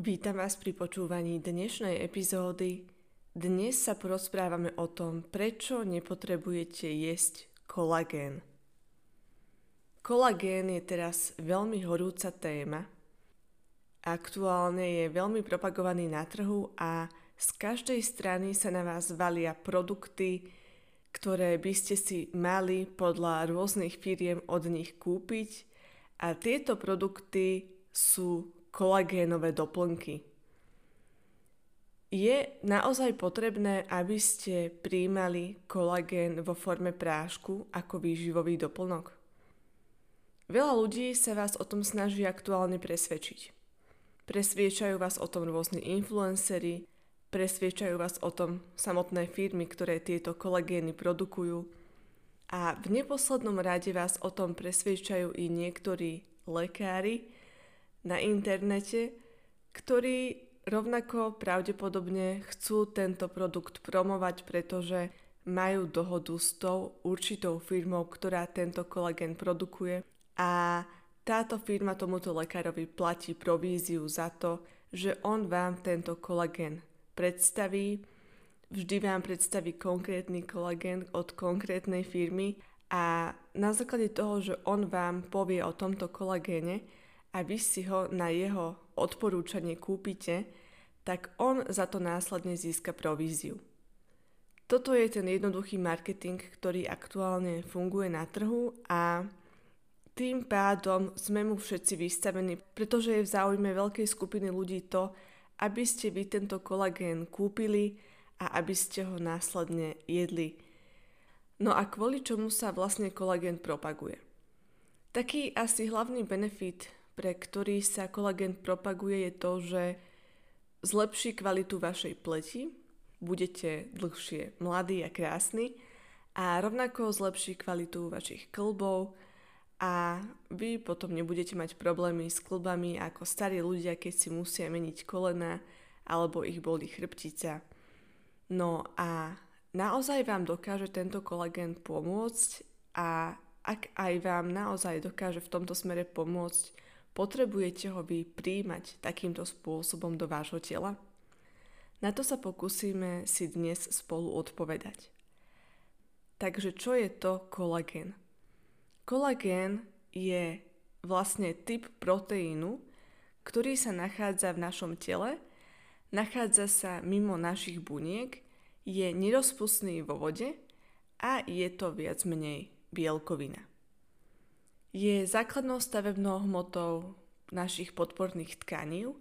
Vítam vás pri počúvaní dnešnej epizódy. Dnes sa porozprávame o tom, prečo nepotrebujete jesť kolagén. Kolagén je teraz veľmi horúca téma. Aktuálne je veľmi propagovaný na trhu a z každej strany sa na vás valia produkty, ktoré by ste si mali podľa rôznych firiem od nich kúpiť, a tieto produkty sú kolagénové doplnky. Je naozaj potrebné, aby ste prijímali kolagén vo forme prášku ako výživový doplnok? Veľa ľudí sa vás o tom snaží aktuálne presvedčiť. Presviečajú vás o tom rôzni influenceri, presviečajú vás o tom samotné firmy, ktoré tieto kolagény produkujú, a v neposlednom rade vás o tom presviečajú i niektorí lekári na internete, ktorí rovnako pravdepodobne chcú tento produkt promovať, pretože majú dohodu s tou určitou firmou, ktorá tento kolagén produkuje, a táto firma tomuto lekárovi platí províziu za to, že on vám tento kolagén predstaví, vždy vám predstaví konkrétny kolagén od konkrétnej firmy, a na základe toho, že on vám povie o tomto kolagéne a vy si ho na jeho odporúčanie kúpite, tak on za to následne získa províziu. Toto je ten jednoduchý marketing, ktorý aktuálne funguje na trhu, a tým pádom sme mu všetci vystavení, pretože je v záujme veľkej skupiny ľudí to, aby ste vy tento kolagén kúpili a aby ste ho následne jedli. No a kvôli čomu sa vlastne kolagén propaguje? Taký asi hlavný benefit, pre ktorý sa kolagén propaguje, je to, že zlepší kvalitu vašej pleti, budete dlhšie mladí a krásni, a rovnako zlepší kvalitu vašich kĺbov a vy potom nebudete mať problémy s kĺbami ako starí ľudia, keď si musia meniť kolena alebo ich bolí chrbtica. No a naozaj vám dokáže tento kolagén pomôcť, a ak aj vám naozaj dokáže v tomto smere pomôcť, potrebujete ho vy prijímať takýmto spôsobom do vášho tela? Na to sa pokúsime si dnes spolu odpovedať. Takže čo je to kolagén? Kolagén je vlastne typ proteínu, ktorý sa nachádza v našom tele, nachádza sa mimo našich buniek, je nerozpustný vo vode a je to viac menej bielkovina. Je základnou stavebnou hmotou našich podporných tkanív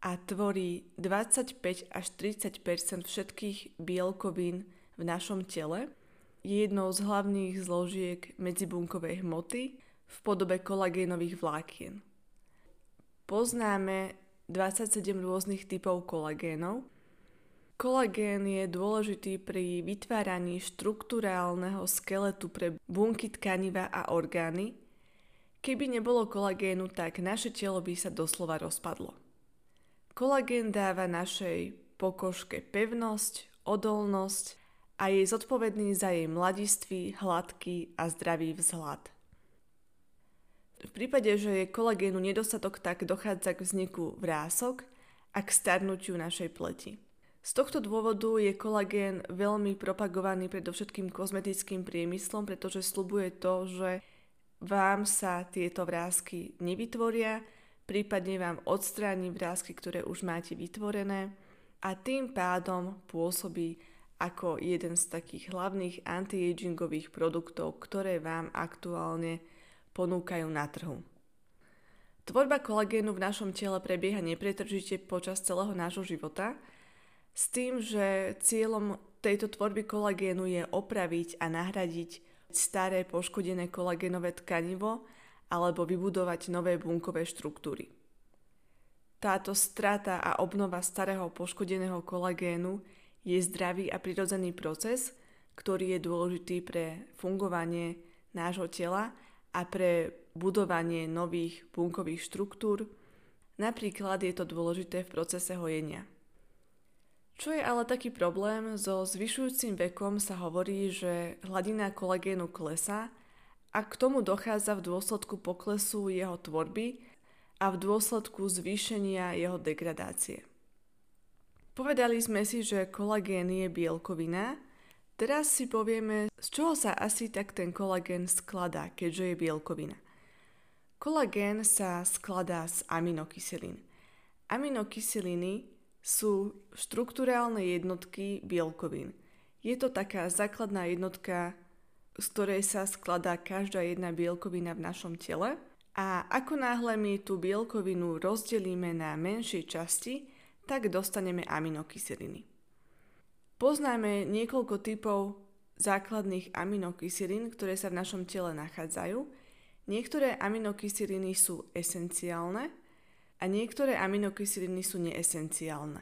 a tvorí 25 až 30 % všetkých bielkovín v našom tele. Je jednou z hlavných zložiek medzibunkovej hmoty v podobe kolagénových vlákien. Poznáme 27 rôznych typov kolagénov. Kolagén je dôležitý pri vytváraní štrukturálneho skeletu pre bunky tkaniva a orgány. Keby nebolo kolagénu, tak naše telo by sa doslova rozpadlo. Kolagén dáva našej pokožke pevnosť, odolnosť a je zodpovedný za jej mladistvý, hladký a zdravý vzhľad. V prípade, že je kolagénu nedostatok, tak dochádza k vzniku vrások a k starnutiu našej pleti. Z tohto dôvodu je kolagén veľmi propagovaný predovšetkým kozmetickým priemyslom, pretože sľubuje to, že vám sa tieto vrásky nevytvoria, prípadne vám odstráni vrásky, ktoré už máte vytvorené, a tým pádom pôsobí ako jeden z takých hlavných anti-agingových produktov, ktoré vám aktuálne ponúkajú na trhu. Tvorba kolagénu v našom tele prebieha nepretržite počas celého nášho života, s tým, že cieľom tejto tvorby kolagénu je opraviť a nahradiť staré poškodené kolagénové tkanivo alebo vybudovať nové bunkové štruktúry. Táto strata a obnova starého poškodeného kolagénu je zdravý a prirodzený proces, ktorý je dôležitý pre fungovanie nášho tela a pre budovanie nových bunkových štruktúr. Napríklad je to dôležité v procese hojenia. Čo je ale taký problém, so zvyšujúcim vekom sa hovorí, že hladina kolagénu klesá a k tomu dochádza v dôsledku poklesu jeho tvorby a v dôsledku zvýšenia jeho degradácie. Povedali sme si, že kolagén je bielkovina. Teraz si povieme, z čoho sa asi tak ten kolagén skladá, keďže je bielkovina. Kolagén sa skladá z aminokyselín. Aminokyseliny sú štrukturálne jednotky bielkovín. Je to taká základná jednotka, z ktorej sa skladá každá jedna bielkovina v našom tele. A ako náhle my tú bielkovinu rozdelíme na menšie časti, tak dostaneme aminokyseliny. Poznáme niekoľko typov základných aminokyselín, ktoré sa v našom tele nachádzajú. Niektoré aminokyseliny sú esenciálne a niektoré aminokyseliny sú neesenciálne.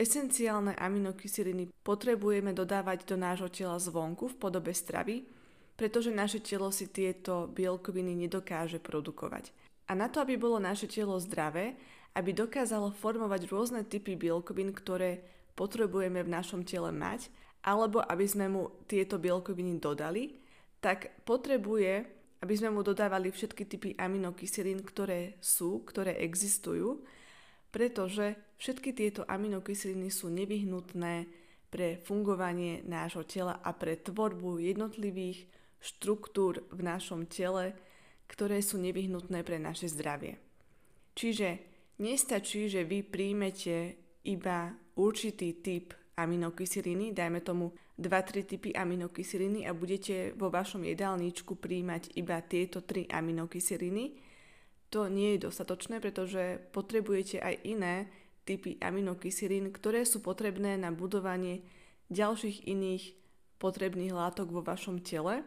Esenciálne aminokyseliny potrebujeme dodávať do nášho tela zvonku v podobe stravy, pretože naše telo si tieto bielkoviny nedokáže produkovať. A na to, aby bolo naše telo zdravé, aby dokázalo formovať rôzne typy bielkovín, ktoré potrebujeme v našom tele mať, alebo aby sme mu tieto bielkoviny dodali, tak potrebuje, aby sme mu dodávali všetky typy aminokyselín, ktoré existujú, pretože všetky tieto aminokyseliny sú nevyhnutné pre fungovanie nášho tela a pre tvorbu jednotlivých štruktúr v našom tele, ktoré sú nevyhnutné pre naše zdravie. Čiže nestačí, že vy príjmete iba určitý typ aminokyseliny, dajme tomu 2-3 typy aminokyseliny a budete vo vašom jedálničku príjmať iba tieto 3 aminokyseliny. To nie je dostatočné, pretože potrebujete aj iné typy aminokyselín, ktoré sú potrebné na budovanie ďalších iných potrebných látok vo vašom tele,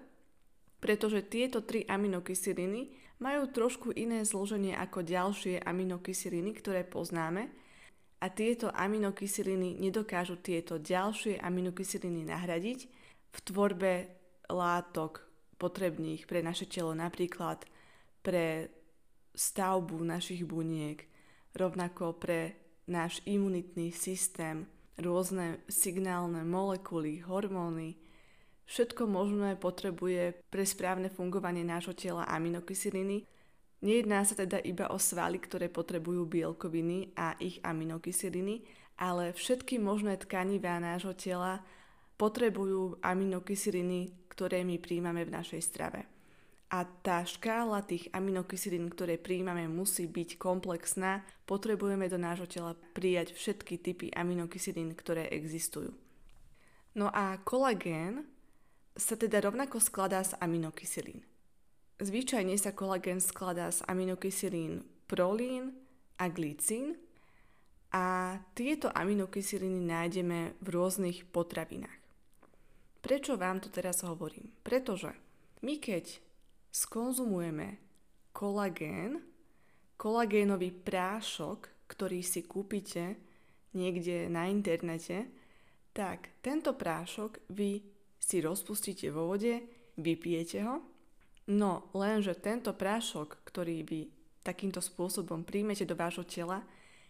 pretože tieto 3 aminokyseliny majú trošku iné zloženie ako ďalšie aminokyseliny, ktoré poznáme, a tieto aminokyseliny nedokážu tieto ďalšie aminokyseliny nahradiť v tvorbe látok potrebných pre naše telo, napríklad pre stavbu našich buniek, rovnako pre náš imunitný systém, rôzne signálne molekuly, hormóny, všetko možné potrebuje pre správne fungovanie nášho tela aminokyseliny. Nejedná sa teda iba o svaly, ktoré potrebujú bielkoviny a ich aminokyseliny, ale všetky možné tkanivá nášho tela potrebujú aminokyseliny, ktoré my príjmame v našej strave. A tá škála tých aminokyselín, ktoré prijímame, musí byť komplexná. Potrebujeme do nášho tela prijať všetky typy aminokyselín, ktoré existujú. No a kolagén sa teda rovnako skladá z aminokyselín. Zvyčajne sa kolagén skladá z aminokyselín prolín a glycín a tieto aminokyseliny nájdeme v rôznych potravinách. Prečo vám to teraz hovorím? Pretože my keď skonzumujeme kolagén, kolagénový prášok, ktorý si kúpite niekde na internete, tak tento prášok vy si rozpustíte vo vode, vypijete ho, no lenže tento prášok, ktorý vy takýmto spôsobom príjmete do vášho tela,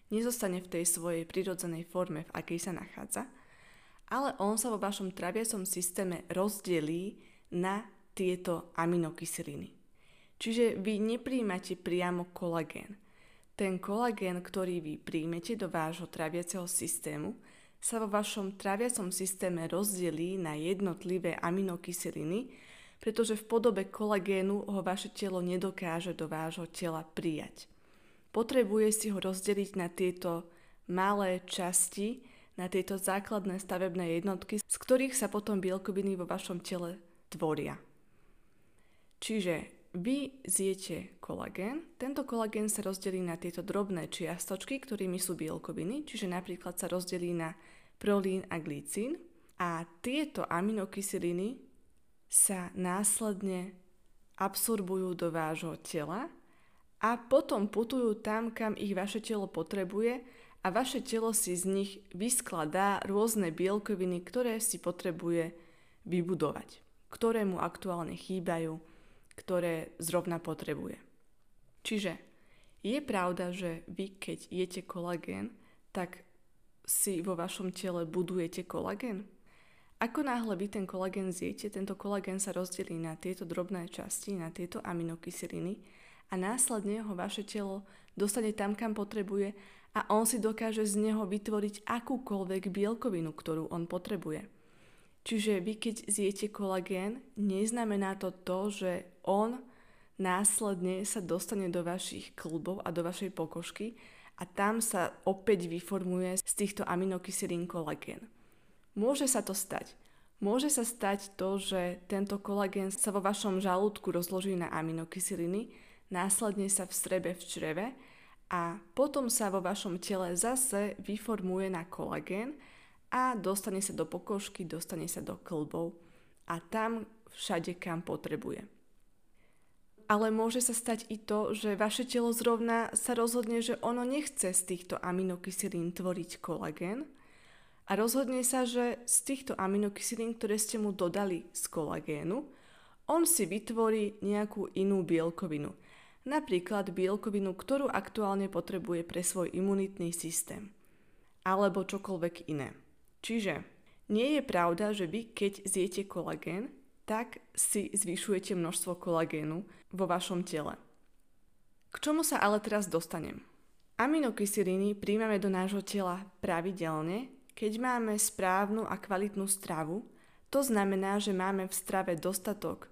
nezostane v tej svojej prirodzenej forme, v akej sa nachádza, ale on sa vo vašom traviacom systéme rozdelí na tieto aminokyseliny. Čiže vy neprijímate priamo kolagén. Ten kolagén, ktorý vy príjmete do vášho traviaceho systému, sa vo vašom traviacom systéme rozdelí na jednotlivé aminokyseliny, pretože v podobe kolagénu ho vaše telo nedokáže do vášho tela prijať. Potrebuje si ho rozdeliť na tieto malé časti, na tieto základné stavebné jednotky, z ktorých sa potom bielkoviny vo vašom tele tvoria. Čiže vy zjete kolagén, tento kolagén sa rozdelí na tieto drobné čiastočky, ktorými sú bielkoviny, čiže napríklad sa rozdelí na prolín a glycín a tieto aminokyseliny sa následne absorbujú do vášho tela a potom putujú tam, kam ich vaše telo potrebuje a vaše telo si z nich vyskladá rôzne bielkoviny, ktoré si potrebuje vybudovať, ktoré mu aktuálne chýbajú, ktoré zrovna potrebuje. Čiže je pravda, že vy, keď jete kolagén, tak si vo vašom tele budujete kolagén? Ako náhle vy ten kolagén zjete, tento kolagén sa rozdelí na tieto drobné časti, na tieto aminokyseliny a následne ho vaše telo dostane tam, kam potrebuje a on si dokáže z neho vytvoriť akúkoľvek bielkovinu, ktorú on potrebuje. Čiže vy, keď zjete kolagén, neznamená to, že on následne sa dostane do vašich kĺbov a do vašej pokožky a tam sa opäť vyformuje z týchto aminokyselín kolagén. Môže sa to stať. Môže sa stať to, že tento kolagén sa vo vašom žalúdku rozloží na aminokyseliny, následne sa vstrebe v čreve a potom sa vo vašom tele zase vyformuje na kolagén a dostane sa do pokožky, dostane sa do kĺbov a tam všade, kam potrebuje. Ale môže sa stať i to, že vaše telo zrovna sa rozhodne, že ono nechce z týchto aminokyselín tvoriť kolagén a rozhodne sa, že z týchto aminokyselín, ktoré ste mu dodali z kolagénu, on si vytvorí nejakú inú bielkovinu. Napríklad bielkovinu, ktorú aktuálne potrebuje pre svoj imunitný systém. Alebo čokoľvek iné. Čiže nie je pravda, že vy, keď zjete kolagén, tak si zvyšujete množstvo kolagénu vo vašom tele. K čomu sa ale teraz dostanem? Aminokyseliny príjmame do nášho tela pravidelne, keď máme správnu a kvalitnú stravu. To znamená, že máme v strave dostatok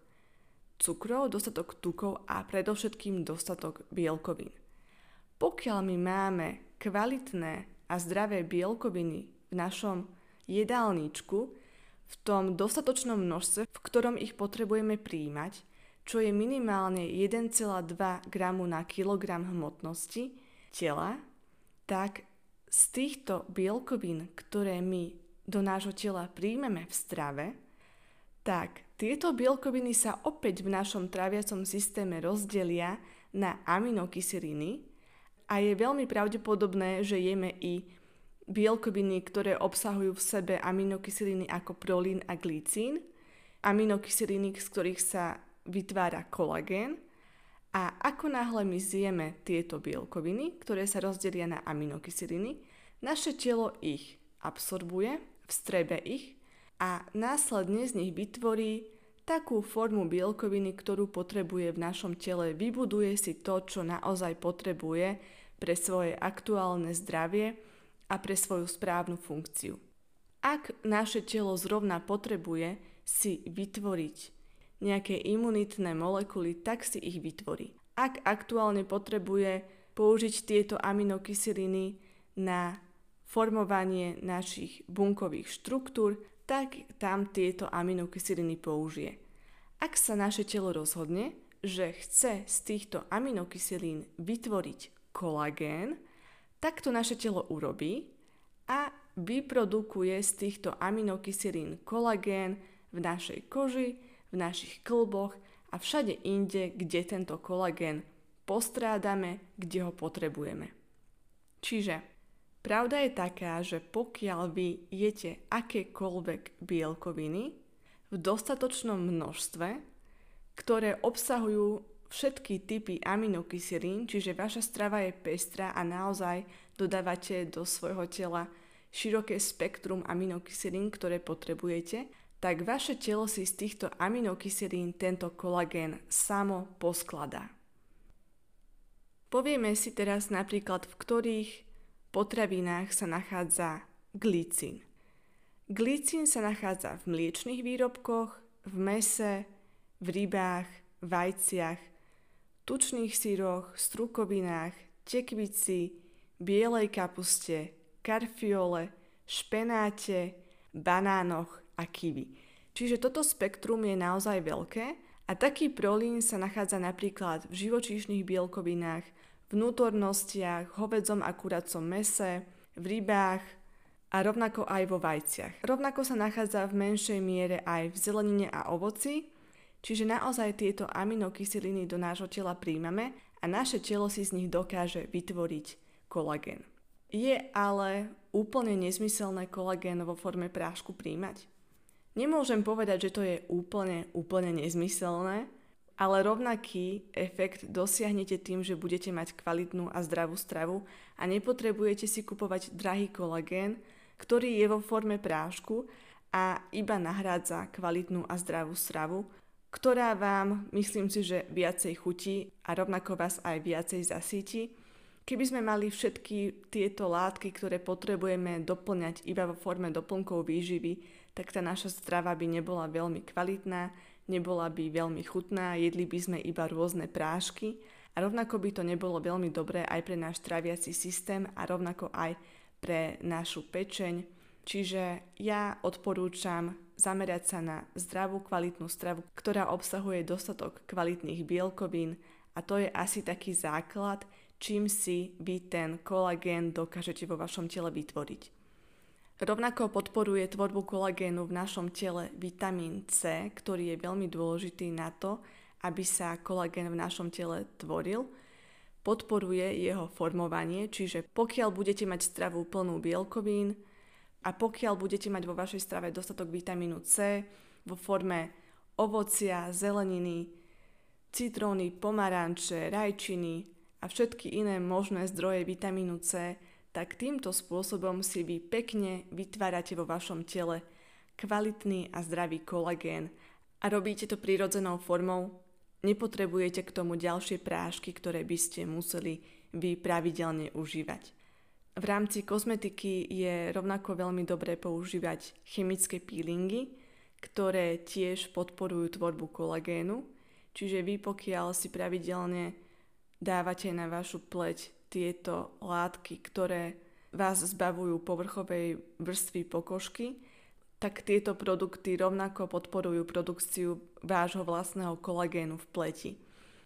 cukrov, dostatok tukov a predovšetkým dostatok bielkovín. Pokiaľ my máme kvalitné a zdravé bielkoviny v našom jedálničku, v tom dostatočnom množstve, v ktorom ich potrebujeme prijímať, čo je minimálne 1,2 gramu na kilogram hmotnosti tela, tak z týchto bielkovín, ktoré my do nášho tela prijímeme v strave, tak tieto bielkoviny sa opäť v našom traviacom systéme rozdelia na aminokyseliny a je veľmi pravdepodobné, že jeme i bielkoviny, ktoré obsahujú v sebe aminokyseliny ako prolín a glycín, aminokyseliny, z ktorých sa vytvára kolagén. A ako náhle my zjeme tieto bielkoviny, ktoré sa rozdelia na aminokyseliny, naše telo ich absorbuje, vstrebe ich a následne z nich vytvorí takú formu bielkoviny, ktorú potrebuje v našom tele, vybuduje si to, čo naozaj potrebuje pre svoje aktuálne zdravie a pre svoju správnu funkciu. Ak naše telo zrovna potrebuje si vytvoriť nejaké imunitné molekuly, tak si ich vytvorí. Ak aktuálne potrebuje použiť tieto aminokyseliny na formovanie našich bunkových štruktúr, tak tam tieto aminokyseliny použije. Ak sa naše telo rozhodne, že chce z týchto aminokyselín vytvoriť kolagén, tak to naše telo urobí a vyprodukuje z týchto aminokyselín kolagén v našej koži, v našich kĺboch a všade inde, kde tento kolagén postrádame, kde ho potrebujeme. Čiže pravda je taká, že pokiaľ vy jete akékoľvek bielkoviny v dostatočnom množstve, ktoré obsahujú všetky typy aminokyselín, čiže vaša strava je pestrá a naozaj dodávate do svojho tela široké spektrum aminokyselín, ktoré potrebujete, tak vaše telo si z týchto aminokyselín tento kolagén samo poskladá. Povieme si teraz napríklad, v ktorých potravinách sa nachádza glycín. Glycín sa nachádza v mliečnych výrobkoch, v mäse, v rybách, vajciach, tučných syroch, strukovinách, tekvici, bielej kapuste, karfiole, špenáte, banánoch a kiwi. Čiže toto spektrum je naozaj veľké a taký prolín sa nachádza napríklad v živočíšnych bielkovinách, vnútornostiach, hovädzom a kuracom mäse, v rybách a rovnako aj vo vajciach. Rovnako sa nachádza v menšej miere aj v zelenine a ovoci, Čiže naozaj tieto aminokyseliny do nášho tela príjmame a naše telo si z nich dokáže vytvoriť kolagén. Je ale úplne nezmyselné kolagén vo forme prášku príjmať? Nemôžem povedať, že to je úplne nezmyselné, ale rovnaký efekt dosiahnete tým, že budete mať kvalitnú a zdravú stravu a nepotrebujete si kupovať drahý kolagén, ktorý je vo forme prášku a iba nahrádza kvalitnú a zdravú stravu, ktorá vám, myslím si, že viacej chutí a rovnako vás aj viacej zasíti. Keby sme mali všetky tieto látky, ktoré potrebujeme doplňať iba vo forme doplnkov výživy, tak tá naša strava by nebola veľmi kvalitná, nebola by veľmi chutná, jedli by sme iba rôzne prášky a rovnako by to nebolo veľmi dobré aj pre náš traviaci systém a rovnako aj pre našu pečeň. Čiže ja odporúčam zamerať sa na zdravú, kvalitnú stravu, ktorá obsahuje dostatok kvalitných bielkovín a to je asi taký základ, čím si vy ten kolagén dokážete vo vašom tele vytvoriť. Rovnako podporuje tvorbu kolagénu v našom tele vitamín C, ktorý je veľmi dôležitý na to, aby sa kolagén v našom tele tvoril. Podporuje jeho formovanie, čiže pokiaľ budete mať stravu plnú bielkovín, a pokiaľ budete mať vo vašej strave dostatok vitamínu C vo forme ovocia, zeleniny, citróny, pomaranče, rajčiny a všetky iné možné zdroje vitamínu C, tak týmto spôsobom si vy pekne vytvárate vo vašom tele kvalitný a zdravý kolagén a robíte to prirodzenou formou. Nepotrebujete k tomu ďalšie prášky, ktoré by ste museli vy pravidelne užívať. V rámci kozmetiky je rovnako veľmi dobré používať chemické peelingy, ktoré tiež podporujú tvorbu kolagénu. Čiže vy pokiaľ si pravidelne dávate na vašu pleť tieto látky, ktoré vás zbavujú povrchovej vrstvy pokožky, tak tieto produkty rovnako podporujú produkciu vášho vlastného kolagénu v pleti.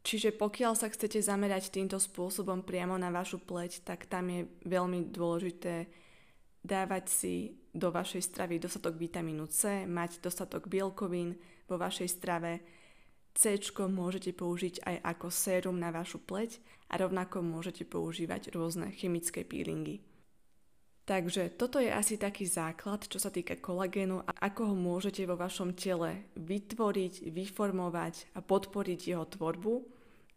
Čiže pokiaľ sa chcete zamerať týmto spôsobom priamo na vašu pleť, tak tam je veľmi dôležité dávať si do vašej stravy dostatok vitamínu C, mať dostatok bielkovín vo vašej strave. Céčko môžete použiť aj ako sérum na vašu pleť a rovnako môžete používať rôzne chemické peelingy. Takže toto je asi taký základ, čo sa týka kolagénu a ako ho môžete vo vašom tele vytvoriť, vyformovať a podporiť jeho tvorbu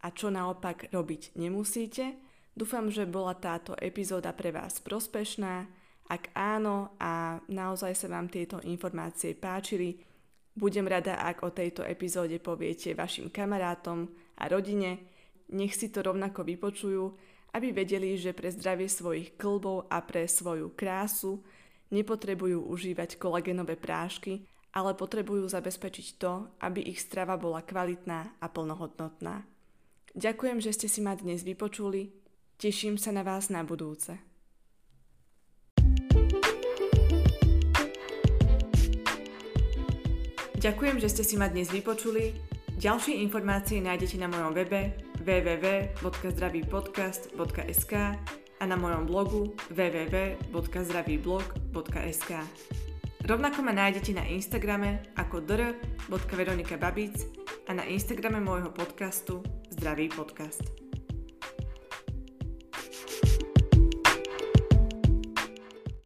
a čo naopak robiť nemusíte. Dúfam, že bola táto epizóda pre vás prospešná. Ak áno a naozaj sa vám tieto informácie páčili, budem rada, ak o tejto epizóde poviete vašim kamarátom a rodine. Nech si to rovnako vypočujú, aby vedeli, že pre zdravie svojich kĺbov a pre svoju krásu nepotrebujú užívať kolagénové prášky, ale potrebujú zabezpečiť to, aby ich strava bola kvalitná a plnohodnotná. Ďakujem, že ste si ma dnes vypočuli. Teším sa na vás na budúce. Ďakujem, že ste si ma dnes vypočuli. Ďalšie informácie nájdete na mojom webe www.zdravypodcast.sk a na mojom blogu www.zdravyblog.sk. Rovnako ma nájdete na Instagrame ako dr.veronikababic a na Instagrame môjho podcastu Zdravý podcast.